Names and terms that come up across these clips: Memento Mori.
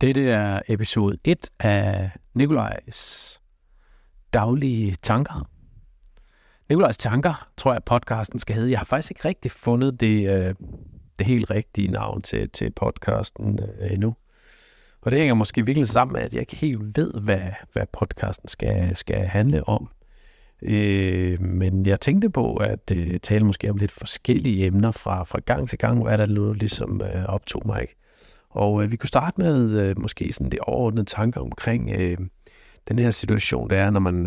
Dette er episode 1 af Nikolajs daglige tanker. Nikolajs tanker, tror jeg, podcasten skal hedde. Jeg har faktisk ikke rigtig fundet det helt rigtige navn til podcasten endnu. Og det hænger måske virkelig sammen med, at jeg ikke helt ved, hvad podcasten skal handle om. Men jeg tænkte på at tale måske om lidt forskellige emner fra gang til gang, hvad der nu ligesom optog mig. Og vi kunne starte med måske sådan det overordnede tanker omkring den her situation, det er, når man,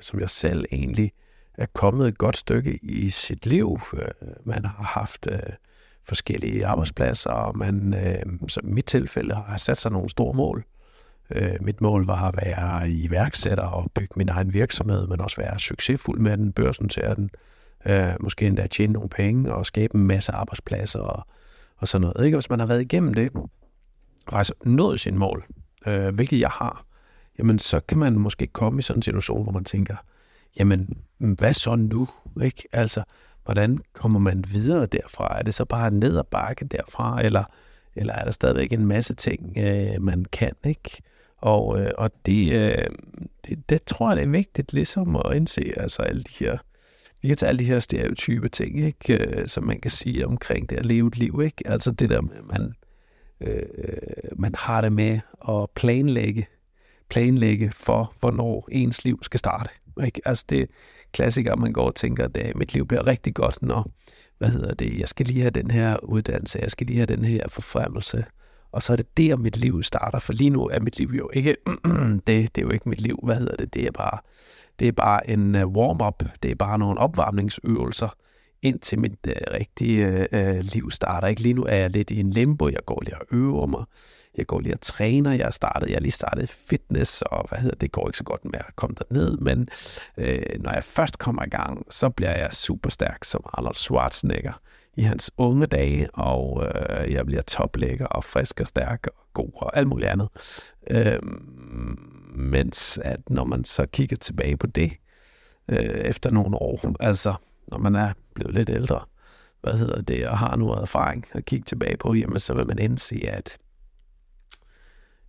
som jeg selv egentlig, er kommet et godt stykke i sit liv. Man har haft forskellige arbejdspladser, og man, som i mit tilfælde, har sat sig nogle store mål. Mit mål var at være iværksætter og bygge min egen virksomhed, men også være succesfuld med den, børsnotere den, måske endda tjene nogle penge og skabe en masse arbejdspladser og sådan noget. Ikke? Hvis man har været igennem det, faktisk nået sin mål, hvilket jeg har, jamen så kan man måske komme i sådan en situation, hvor man tænker, jamen hvad så nu? Ikke? Altså, hvordan kommer man videre derfra? Er det så bare ned ad bakke derfra, eller er der stadigvæk en masse ting, man kan, ikke? Og det tror jeg, det er vigtigt ligesom at indse, altså alle de her, vi kan tage alle de her stereotype ting, ikke? Som man kan sige omkring det at leve et liv, ikke? Altså det der, man har det med at planlægge for, hvornår ens liv skal starte, ikke? Altså det er klassikere, man går og tænker, at mit liv bliver rigtig godt, når jeg skal lige have den her uddannelse, jeg skal lige have den her forfremmelse, og så er det der, mit liv starter, for lige nu er mit liv jo ikke, det er jo ikke mit liv, det er bare en warm-up, det er bare nogle opvarmningsøvelser, indtil mit rigtige liv starter, ikke? Lige nu er jeg lidt i en limbo, jeg går lige og øver mig, jeg går lige og træner, jeg har lige startet fitness, og det går ikke så godt med at komme derned, men når jeg først kommer i gang, så bliver jeg super stærk som Arnold Schwarzenegger i hans unge dage, og jeg bliver toplækker og frisk og stærk og god og alt muligt andet. Mens at når man så kigger tilbage på det, efter nogle år, altså når man er blevet lidt ældre, og har noget erfaring at kigge tilbage på, jamen så vil man indse, at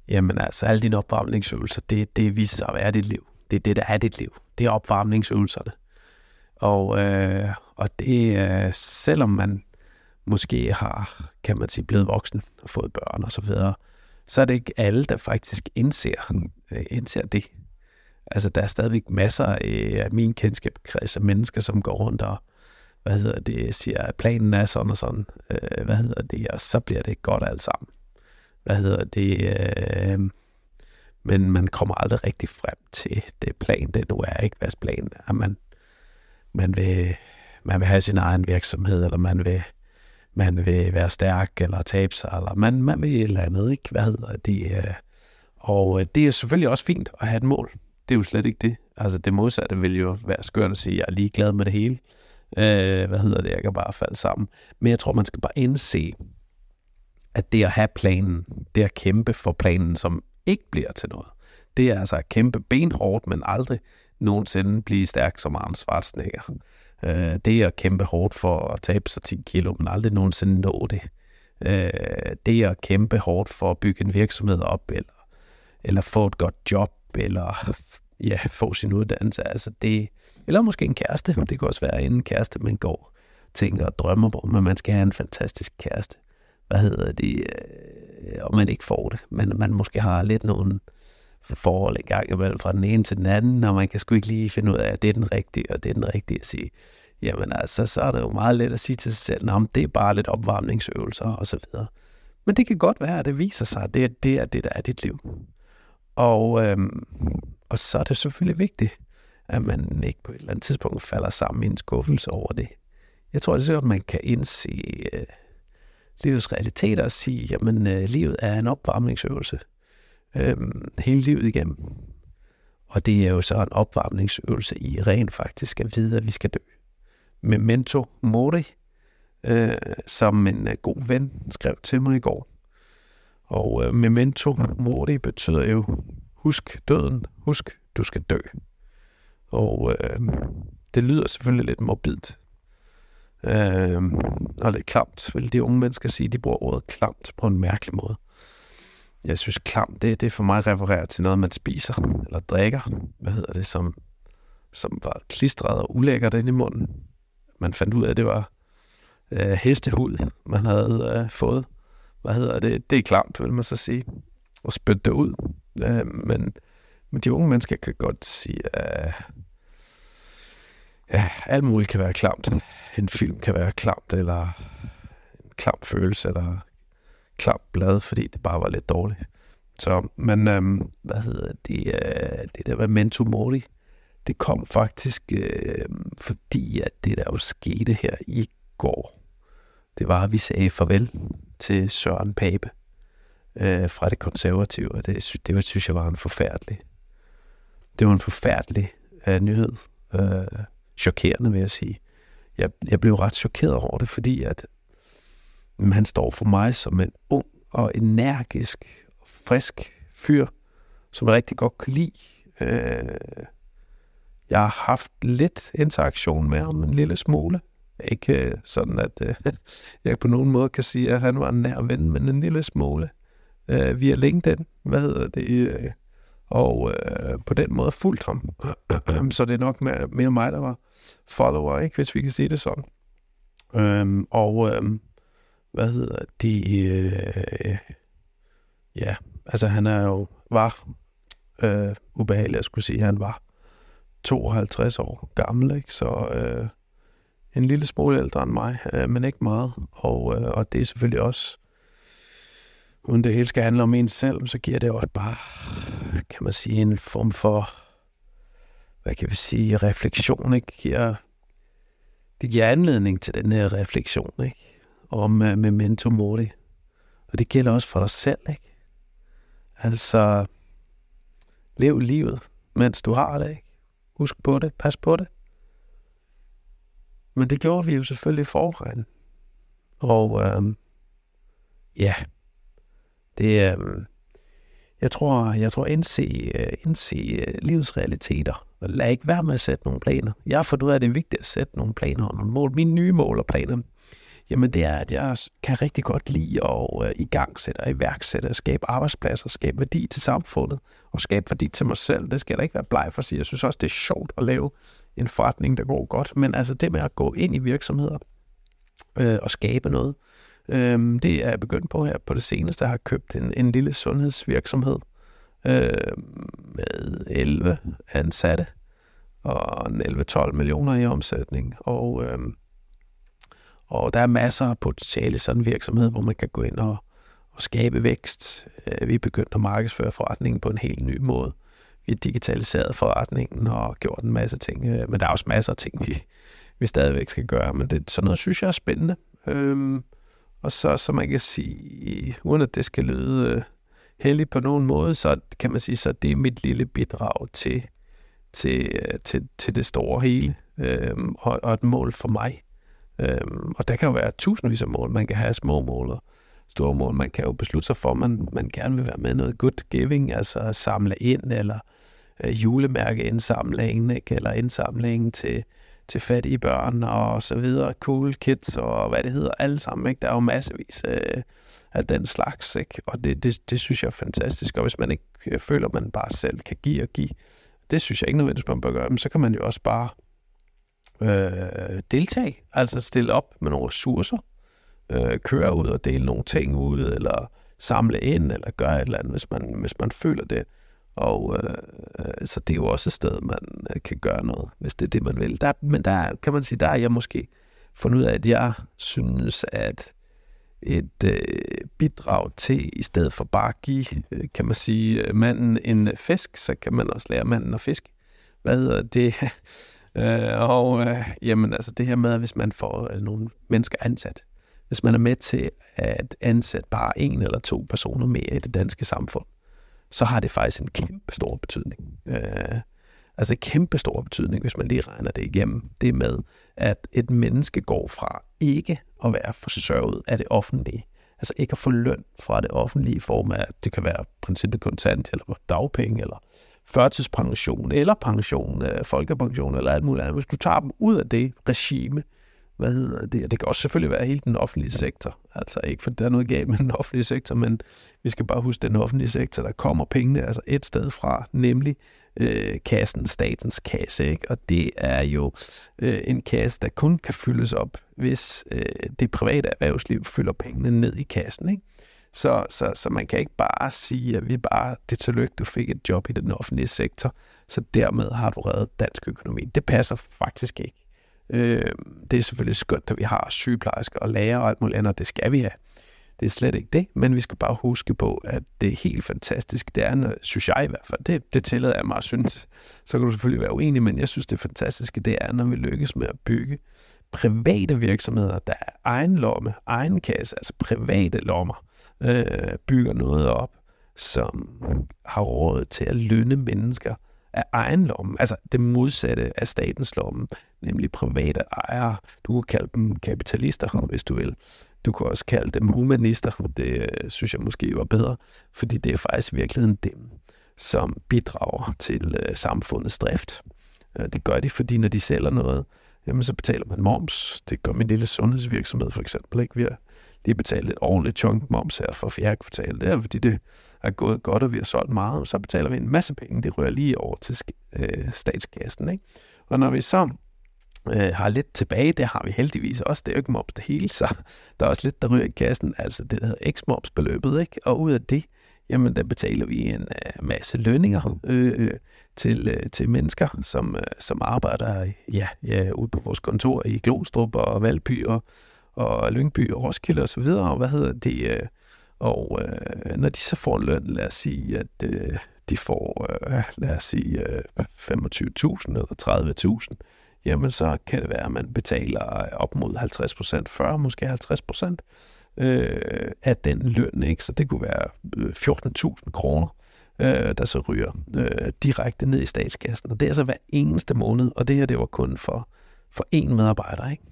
jamen altså, alle dine opvarmningsøvelser, det viser sig at være dit liv. Det er det, der er dit liv. Det er opvarmningsøvelserne. Og det, selvom man måske har, kan man sige, blevet voksen og fået børn og så videre, så er det ikke alle, der faktisk indser det. Altså, der er stadigvæk masser af min kendskabskreds af mennesker, som går rundt og, siger, planen er sådan og sådan, og så bliver det godt alt sammen. Men man kommer aldrig rigtig frem til det plan, det nu er, ikke? Hvad planen er? Man vil have sin egen virksomhed, eller man vil være stærk, eller tabe sig, eller man vil et eller andet, ikke? Og det er selvfølgelig også fint at have et mål. Det er jo slet ikke det. Altså det modsatte vil jo være skørt at sige, jeg er ligeglad med det hele. Jeg kan bare falde sammen. Men jeg tror, man skal bare indse, at det at have planen, det at kæmpe for planen, som ikke bliver til noget, det er altså at kæmpe benhårdt, men aldrig nogensinde blive stærk som Arnold Schwarzenegger. Det at kæmpe hårdt for at tabe sig 10 kilo, men aldrig nogensinde nå det. Det at kæmpe hårdt for at bygge en virksomhed op, eller få et godt job, eller ja, få sin uddannelse. Altså det, eller måske en kæreste. Det kan også være en kæreste, man går tænker og drømmer på, men man skal have en fantastisk kæreste. Og man ikke får det, men man måske har lidt nogle forhold en gang imellem fra den ene til den anden, og man kan sgu ikke lige finde ud af, at det er den rigtige, og det er den rigtige at sige. Jamen altså, så er det jo meget let at sige til sig selv, om det er bare lidt opvarmningsøvelser og så videre. Men det kan godt være, at det viser sig, at det er det, der er dit liv. Og så er det selvfølgelig vigtigt, at man ikke på et eller andet tidspunkt falder sammen i en skuffelse over det. Jeg tror, det er sådan, man kan indse livets realiteter og sige, jamen livet er en opvarmningsøvelse hele livet igennem. Og det er jo så en opvarmningsøvelse i rent faktisk at vide, at vi skal dø. Memento Mori, som en god ven skrev til mig i går. Og Memento Mori betyder jo, husk døden, husk du skal dø. Og det lyder selvfølgelig lidt morbidt. Og lidt klamt, fordi de unge mennesker siger, de bruger ordet klamt på en mærkelig måde. Jeg synes klam, det for mig refererer til noget, man spiser eller drikker. Hvad hedder det, som var klistret og ulækkert ind i munden. Man fandt ud af, at det var hestehud, man havde fået. Hvad hedder det? Det er klamt, vil man så sige. Og spytte det ud. Men de unge mennesker kan godt sige, at ja, alt muligt kan være klamt. En film kan være klamt, eller en klam følelse, eller klamt blad, fordi det bare var lidt dårligt. Så, men hvad hedder det? Det der Memento Mori, det kom faktisk, fordi at det der jo skete her i går, det var, at vi sagde farvel til Søren Pape fra Det Konservative, og det synes jeg var en forfærdelig. Det var en forfærdelig nyhed. Chokerende, vil jeg sige. Jeg blev ret chokeret over det, fordi at han står for mig som en ung og energisk og frisk fyr, som jeg rigtig godt kan lide. Jeg har haft lidt interaktion med ham, en lille smule. Ikke sådan, at jeg på nogen måde kan sige, at han var en nær ven, men en lille smule. Via LinkedIn, og på den måde fulgt ham. Så det er nok mere mig, der var follower, ikke, hvis vi kan sige det sådan. Ja, altså han var ubehageligt at skulle sige, at han var 52 år gammel, ikke? Så en lille smule ældre end mig, men ikke meget. Og det er selvfølgelig også, uden det hele skal handle om en selv, så giver det også bare, kan man sige, en form for, hvad kan vi sige, refleksion, ikke? Det giver anledning til den her refleksion, ikke? Om Memento Mori. Og det gælder også for dig selv, ikke? Altså, lev livet, mens du har det, ikke? Husk på det, pas på det. Men det gjorde vi jo selvfølgelig i forvejen. Jeg tror indse livets realiteter. Og lad ikke være med at sætte nogle planer. Jeg har fundet ud af, at det er vigtigt at sætte nogle planer og nogle mål. Mine nye mål og planer, jamen det er, at jeg kan rigtig godt lide at igangsætte og iværksætte og skabe arbejdspladser, skabe værdi til samfundet og skabe værdi til mig selv. Det skal da ikke være bleg for at sige. Jeg synes også, det er sjovt at lave en forretning, der går godt. Men altså det med at gå ind i virksomheder og skabe noget, det er jeg begyndt på her på det seneste. Jeg har købt en lille sundhedsvirksomhed med 11 ansatte og 11-12 millioner i omsætning. Og der er masser af potentiale i sådan en virksomhed, hvor man kan gå ind og skabe vækst. Vi er begyndt at markedsføre forretningen på en helt ny måde. Vi har digitaliseret forretningen og gjort en masse ting. Men der er også masser af ting, vi stadigvæk skal gøre. Men sådan noget synes jeg er spændende. Og så man kan sige, uden at det skal lyde heldigt på nogen måde, så kan man sige, så det er mit lille bidrag til det store hele. Og et mål for mig. Og der kan jo være tusindvis af mål. Man kan have små mål og store mål. Man kan jo beslutte sig for, at man gerne vil være med noget good giving, altså samle ind, eller julemærkeindsamlingen, ikke? Eller indsamlingen til fattige børn og så videre, cool kids og hvad det hedder, alle sammen, ikke? Der er jo massevis af den slags, ikke? Og det synes jeg er fantastisk, og hvis man ikke føler, at man bare selv kan give, det synes jeg ikke nødvendigvis, man bør gøre, men så kan man jo også bare deltage, altså stille op med nogle ressourcer, køre ud og dele nogle ting ud, eller samle ind, eller gøre et eller andet, hvis man føler det. Så det er jo også et sted, man kan gøre noget, hvis det er det, man vil. Men der kan man sige, der er jeg måske fundet ud af, at jeg synes, at et bidrag til, i stedet for bare at give, kan man sige, manden en fisk, så kan man også lære manden at fiske. Hvad hedder det? Jamen altså det her med, at hvis man får nogle mennesker ansat, hvis man er med til at ansætte bare en eller to personer mere i det danske samfund, så har det faktisk en kæmpe stor betydning. Altså kæmpe stor betydning, hvis man lige regner det igennem. Det er med, at et menneske går fra ikke at være forsørget af det offentlige, altså ikke at få løn fra det offentlige i form af, det kan være princippet kontant, eller dagpenge, eller førtidspension, eller pension, folkepension, eller alt muligt andet. Hvis du tager dem ud af det regime, hvad hedder det? Og det kan også selvfølgelig være hele den offentlige sektor. Altså ikke, for der er noget galt med den offentlige sektor, men vi skal bare huske, den offentlige sektor, der kommer pengene altså et sted fra, nemlig kassen, statens kasse, ikke? Og det er jo en kasse, der kun kan fyldes op, hvis det private erhvervsliv fylder pengene ned i kassen, ikke? Så man kan ikke bare sige, at vi bare, det er tillykke, du fik et job i den offentlige sektor, så dermed har du reddet dansk økonomi. Det passer faktisk ikke. Det er selvfølgelig skønt, at vi har sygeplejersker og læger og alt muligt andet, og det skal vi have. Det er slet ikke det, men vi skal bare huske på, at det er helt fantastisk. Det er, synes jeg i hvert fald, det tillader jeg mig at synes. Så kan du selvfølgelig være uenig, men jeg synes, det fantastiske, det er, når vi lykkes med at bygge private virksomheder, der er egen lomme, egen kasse, altså private lommer, bygger noget op, som har råd til at lønne mennesker af egen lomme, altså det modsatte af statens lomme, nemlig private ejere. Du kan kalde dem kapitalister, hvis du vil. Du kan også kalde dem humanister, det synes jeg måske var bedre, fordi det er faktisk i virkeligheden dem, som bidrager til samfundets drift. Det gør de, fordi når de sælger noget, jamen så betaler man moms. Det gør min lille sundhedsvirksomhed for eksempel, ikke? Vi har lige betalt et ordentligt chunk moms her for 4. kvartal. Det er, fordi det er gået godt, og vi har solgt meget, og så betaler vi en masse penge. Det rører lige over til statskassen, ikke? Og når vi så har lidt tilbage, det har vi heldigvis også, det er jo ikke moms det hele, så der er også lidt, der ryger i kassen, altså det der hedder ex-moms-beløbet, ikke? Og ud af det, jamen der betaler vi en masse lønninger til mennesker, som arbejder ude på vores kontor i Glostrup og Valby og Lyngby og Roskilde og så videre, og hvad hedder det? Når de så får en løn, lad os sige, at de får, 25.000 eller 30.000, jamen så kan det være, at man betaler op mod 50%, måske 50%. Af den løn, ikke? Så det kunne være 14.000 kroner, der så ryger direkte ned i statskassen. Og det er så hver eneste måned, og det her, det var kun for én medarbejder, ikke?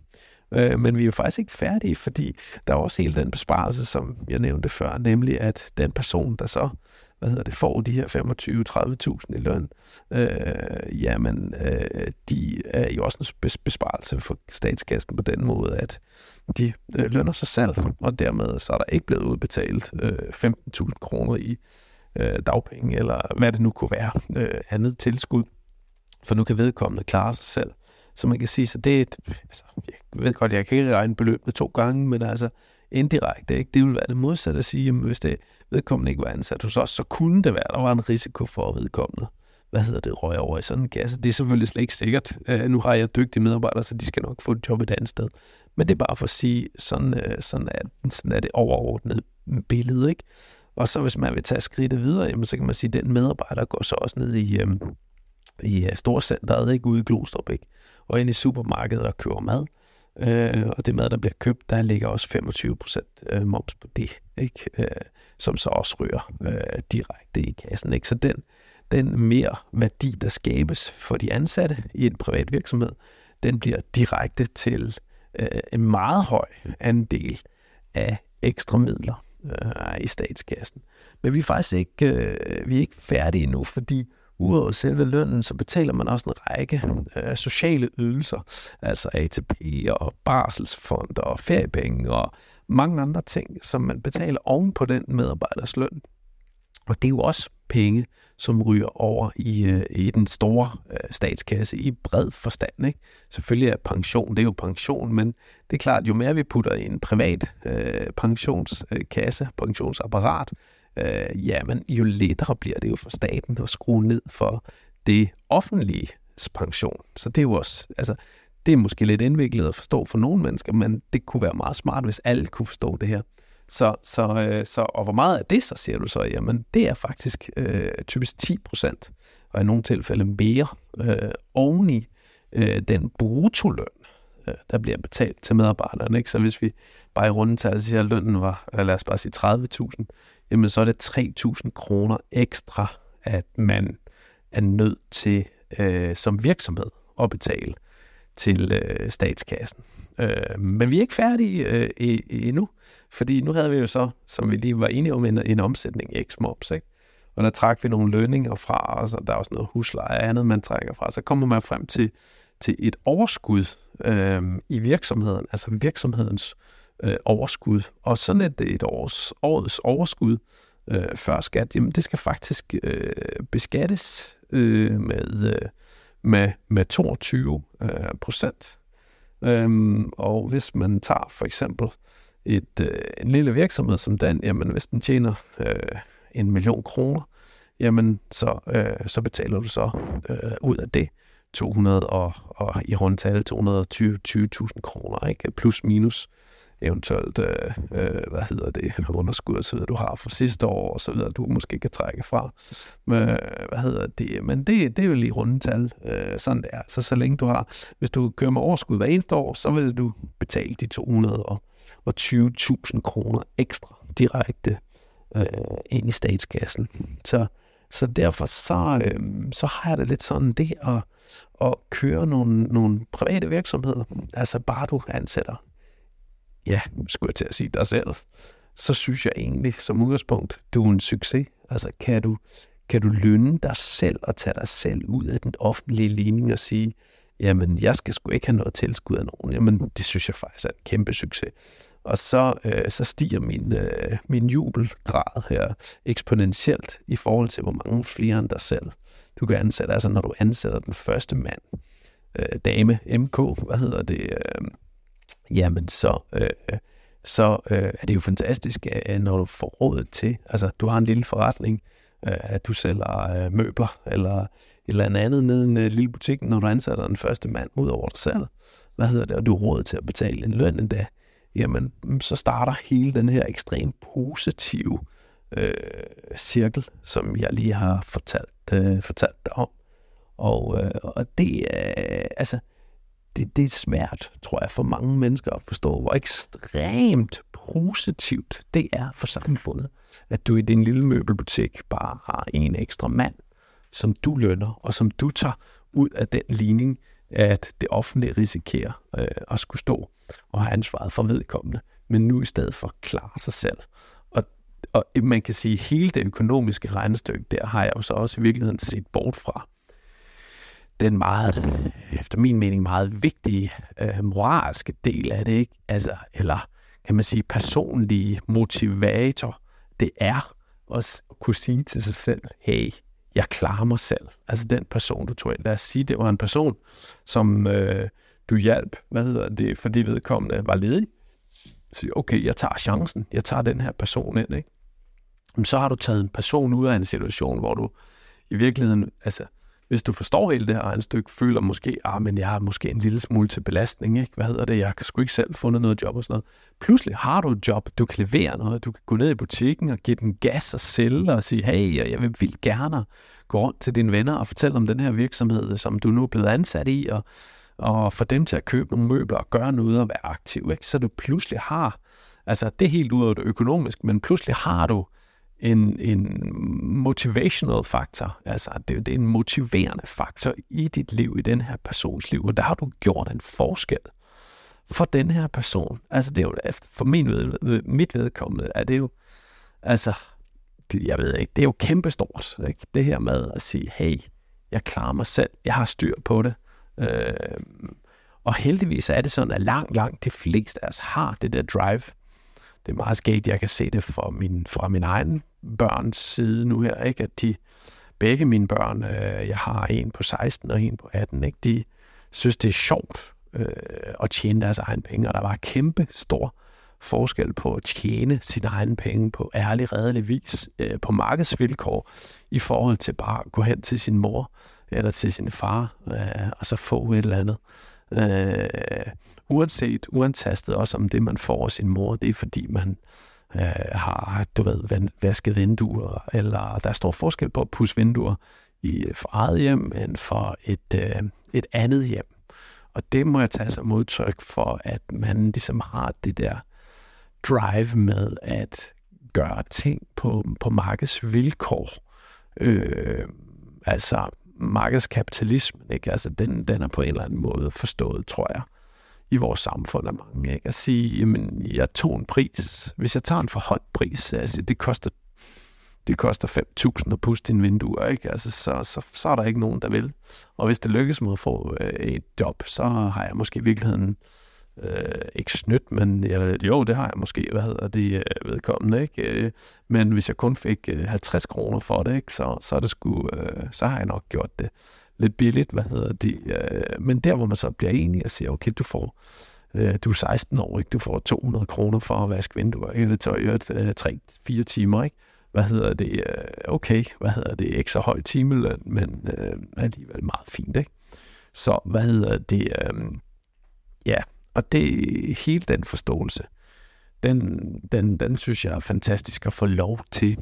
Men vi er jo faktisk ikke færdige, fordi der er også hele den besparelse, som jeg nævnte før, nemlig at den person, der så får de her 25-30.000 i løn, de er jo også en besparelse for statskassen på den måde, at de lønner sig selv, og dermed så er der ikke blevet udbetalt 15.000 kroner i dagpenge, eller hvad det nu kunne være, andet tilskud, for nu kan vedkommende klare sig selv. Så man kan sige, så det er jeg ved godt, jeg kan ikke regne beløbet 2 gange, men altså indirekte, ikke? Det ville være det modsatte at sige, jamen, hvis det vedkommende ikke var ansat hos os, så kunne det være, der var en risiko for at vedkommende røg over i sådan en kasse. Det er selvfølgelig slet ikke sikkert. Nu har jeg dygtige medarbejdere, så de skal nok få et job et andet sted. Men det er bare for at sige, sådan er det overordnede billede, ikke? Og så hvis man vil tage skridtet videre, jamen, så kan man sige, at den medarbejder går så også ned i storcenteret, ikke, ude i Glostrup, ikke? Og ind i supermarkedet og køber mad. Og det mad, der bliver købt, der ligger også 25% moms på det, ikke? Som så også ryger direkte i kassen, ikke? Så den mere værdi, der skabes for de ansatte i en privat virksomhed, den bliver direkte til en meget høj andel af ekstra midler i statskassen. Men vi er faktisk ikke færdige endnu, fordi udover selve lønnen, så betaler man også en række sociale ydelser, altså ATP og barselsfond og feriepenge og mange andre ting, som man betaler oven på den medarbejders løn. Og det er jo også penge, som ryger over i den store statskasse i bred forstand, ikke? Selvfølgelig er pension, det er jo pension, men det er klart, jo mere vi putter i en privat pensionskasse, pensionsapparat, jo lettere bliver det jo for staten at skrue ned for det offentlige pension. Så det er jo også, altså, det er måske lidt indviklet at forstå for nogle mennesker, men det kunne være meget smart, hvis alle kunne forstå det her. Og hvor meget af det så, siger du så? Jamen, det er faktisk typisk 10%, og i nogle tilfælde mere, oven i den bruttoløn, der bliver betalt til medarbejderne, ikke? Så hvis vi bare i rundetal siger, at lønnen var, lad os bare sige 30.000, jamen så er det 3.000 kroner ekstra, at man er nødt til som virksomhed at betale til statskassen. Men vi er ikke færdige endnu, fordi nu havde vi jo så, som vi lige var enige om, en omsætning ex-moms, ikke? Og der trækker vi nogle lønninger fra, og så der er også noget husleje og andet, man trækker fra. Så kommer man frem til til et overskud i virksomheden, altså virksomhedens overskud. Og sådan et årets overskud før skat, jamen det skal faktisk beskattes med 22%. Og hvis man tager for eksempel en lille virksomhed som den, jamen hvis den tjener 1 million kroner, jamen så betaler du så ud af det 200 og i rundtal 220.000 kroner, ikke? Plus minus eventuelt underskud og så videre du har fra sidste år og så videre du måske kan trække fra. Men det er jo lige rundtal, sådan det er. Så længe du har, hvis du kører med overskud hver eneste år, så vil du betale de 220.000 kroner ekstra direkte ind i statskassen. Så derfor så har jeg det lidt sådan, det at køre nogle private virksomheder, altså bare du ansætter, ja, skulle jeg til at sige dig selv, så synes jeg egentlig som udgangspunkt, du er en succes. Altså kan du lønne dig selv og tage dig selv ud af den offentlige ligning og sige, jamen jeg skal sgu ikke have noget tilskud af nogen, jamen det synes jeg faktisk er en kæmpe succes. Og så stiger min jubelgrad her eksponentielt i forhold til, hvor mange flere end dig selv du kan ansætte. Altså når du ansætter den første mand, dame, MK, jamen så er det jo fantastisk, når du får råd til, altså du har en lille forretning, at du sælger møbler eller et eller andet nede i en lille butik, når du ansætter den første mand ud over dig selv, og du har råd til at betale en løn endda, jamen så starter hele den her ekstremt positive cirkel, som jeg lige har fortalt dig om. Og det er, altså, det er svært, tror jeg, for mange mennesker at forstå, hvor ekstremt positivt det er for samfundet, at du i din lille møbelbutik bare har en ekstra mand, som du lønner, og som du tager ud af den ligning, at det offentlige risikerer at skulle stå og have ansvaret for vedkommende, men nu i stedet for klare sig selv. Og man kan sige, at hele det økonomiske regnestykke, der har jeg jo så også i virkeligheden set bort fra den meget, efter min mening, meget vigtige moralske del af det, ikke? Altså, eller kan man sige personlige motivator, det er at kunne sige til sig selv, hey, jeg klarer mig selv. Altså den person, du tog ind. Lad os sige, det var en person, som du hjalp, fordi vedkommende var ledig. Så okay, jeg tager chancen. Jeg tager den her person ind, ikke? Men så har du taget en person ud af en situation, hvor du i virkeligheden, altså hvis du forstår hele det her regnestykke, føler måske, men jeg er måske en lille smule til belastning, ikke? Jeg kan sgu ikke selv fundet noget job og sådan noget. Pludselig har du et job, du kan levere noget, du kan gå ned i butikken og give den gas og sælge og sige, hey, jeg vil vildt gerne gå rundt til dine venner og fortælle om den her virksomhed, som du nu er blevet ansat i, og få dem til at købe nogle møbler og gøre noget og være aktiv, ikke? Så du pludselig har, altså det er helt ud af det økonomisk, men pludselig har du en motivational faktor, altså det er en motiverende faktor i dit liv, i den her persons liv, og der har du gjort en forskel for den her person. Altså det er jo, for mit vedkommende, er det jo, altså, jeg ved ikke, det er jo kæmpestort, ikke? Det her med at sige, hey, jeg klarer mig selv, jeg har styr på det, og heldigvis er det sådan, at langt de fleste af os har det der drive. Det er meget skægt, jeg kan se det fra min egen børns side nu her, ikke? At begge mine børn, jeg har en på 16 og en på 18, ikke? De synes, det er sjovt at tjene deres egen penge, og der var kæmpe stor forskel på at tjene sine egne penge på ærlig, redelig vis, på markedsvilkår, i forhold til bare at gå hen til sin mor eller til sin far, og så få et eller andet. Uantastet også om det man får af sin mor, det er fordi man har, du ved, vasket vinduer, eller der står forskel på at pudse vinduer for eget hjem end for et andet hjem, og det må jeg tage som udtryk for, at man ligesom har det der drive med at gøre ting på markedsvilkår, altså markedskapitalismen, ikke? Altså den er på en eller anden måde forstået, tror jeg, i vores samfund af mange, ikke? At sige, jamen, jeg tog en pris. Hvis jeg tager en for høj pris, altså, det koster Det koster 5.000 at puste dine vinduer, ikke? Altså, så er der ikke nogen, der vil. Og hvis det lykkes med at få et job, så har jeg måske i virkeligheden ikke snydt, men jo, det har jeg måske, vedkommende, ikke? Men hvis jeg kun fik 50 kroner for det, ikke? Så er det sgu, så har jeg nok gjort det lidt billigt, men der, hvor man så bliver enig og siger, okay, du er 16 år, ikke? Du får 200 kroner for at vaske vinduer, ikke? Det tager jo 3-4 timer, ikke? Okay, ikke så høj timeløn, men alligevel meget fint, ikke? Så, ja, og det hele den forståelse, den synes jeg er fantastisk at få lov til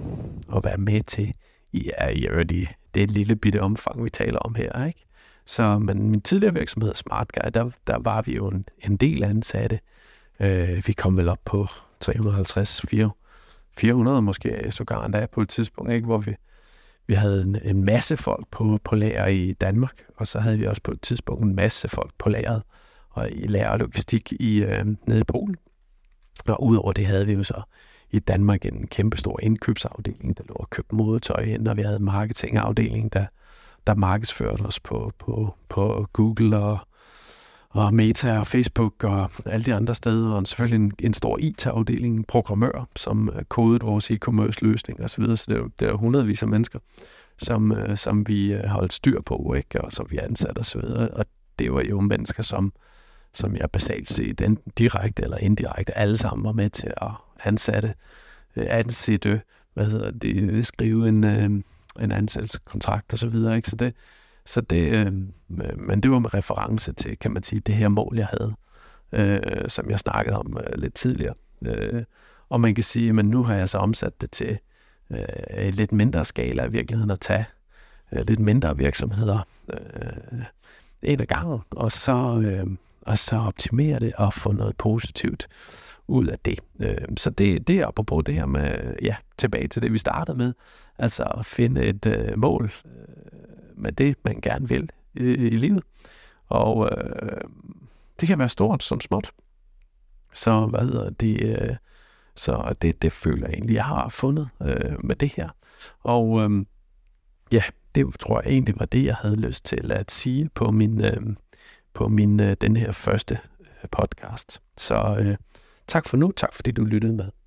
at være med til. Ja, det er et lille bitte omfang, vi taler om her, ikke? Så min tidligere virksomhed, Smart Guy, der var vi jo en del ansatte. Vi kom vel op på 400 måske sågar endda på et tidspunkt, ikke? Hvor vi havde en masse folk på lager i Danmark, og så havde vi også på et tidspunkt en masse folk på lageret og i lager og logistik nede i Polen. Og udover det havde vi jo så i Danmark en kæmpestor indkøbsafdeling, der lå og købte modetøj ind, og vi havde en marketingafdeling, der markedsførte os på Google og Meta og Facebook og alle de andre steder, og selvfølgelig en stor IT-afdeling, programmør, som kodede vores e-commerce løsning osv., så det er hundredvis af mennesker, som vi holdt styr på, ikke? Og som vi ansatte osv., og det var jo mennesker, som jeg basalt set, enten direkte eller indirekte, alle sammen var med til at ansætte, skrive en ansættelseskontrakt osv., ikke? Men det var med reference til, kan man sige, det her mål, jeg havde, som jeg snakkede om lidt tidligere. Og man kan sige, men nu har jeg så omsat det til lidt mindre skala i virkeligheden at tage lidt mindre virksomheder en af gangen, og så optimere det og få noget positivt ud af det. Så det er apropos det her med, ja, tilbage til det, vi startede med, altså at finde et mål med det, man gerne vil i livet. Og det kan være stort som småt. Så så det føler jeg egentlig, jeg har fundet med det her. Og ja, det tror jeg egentlig var det, jeg havde lyst til at sige på den her første podcast. Så tak for nu. Tak fordi du lyttede med.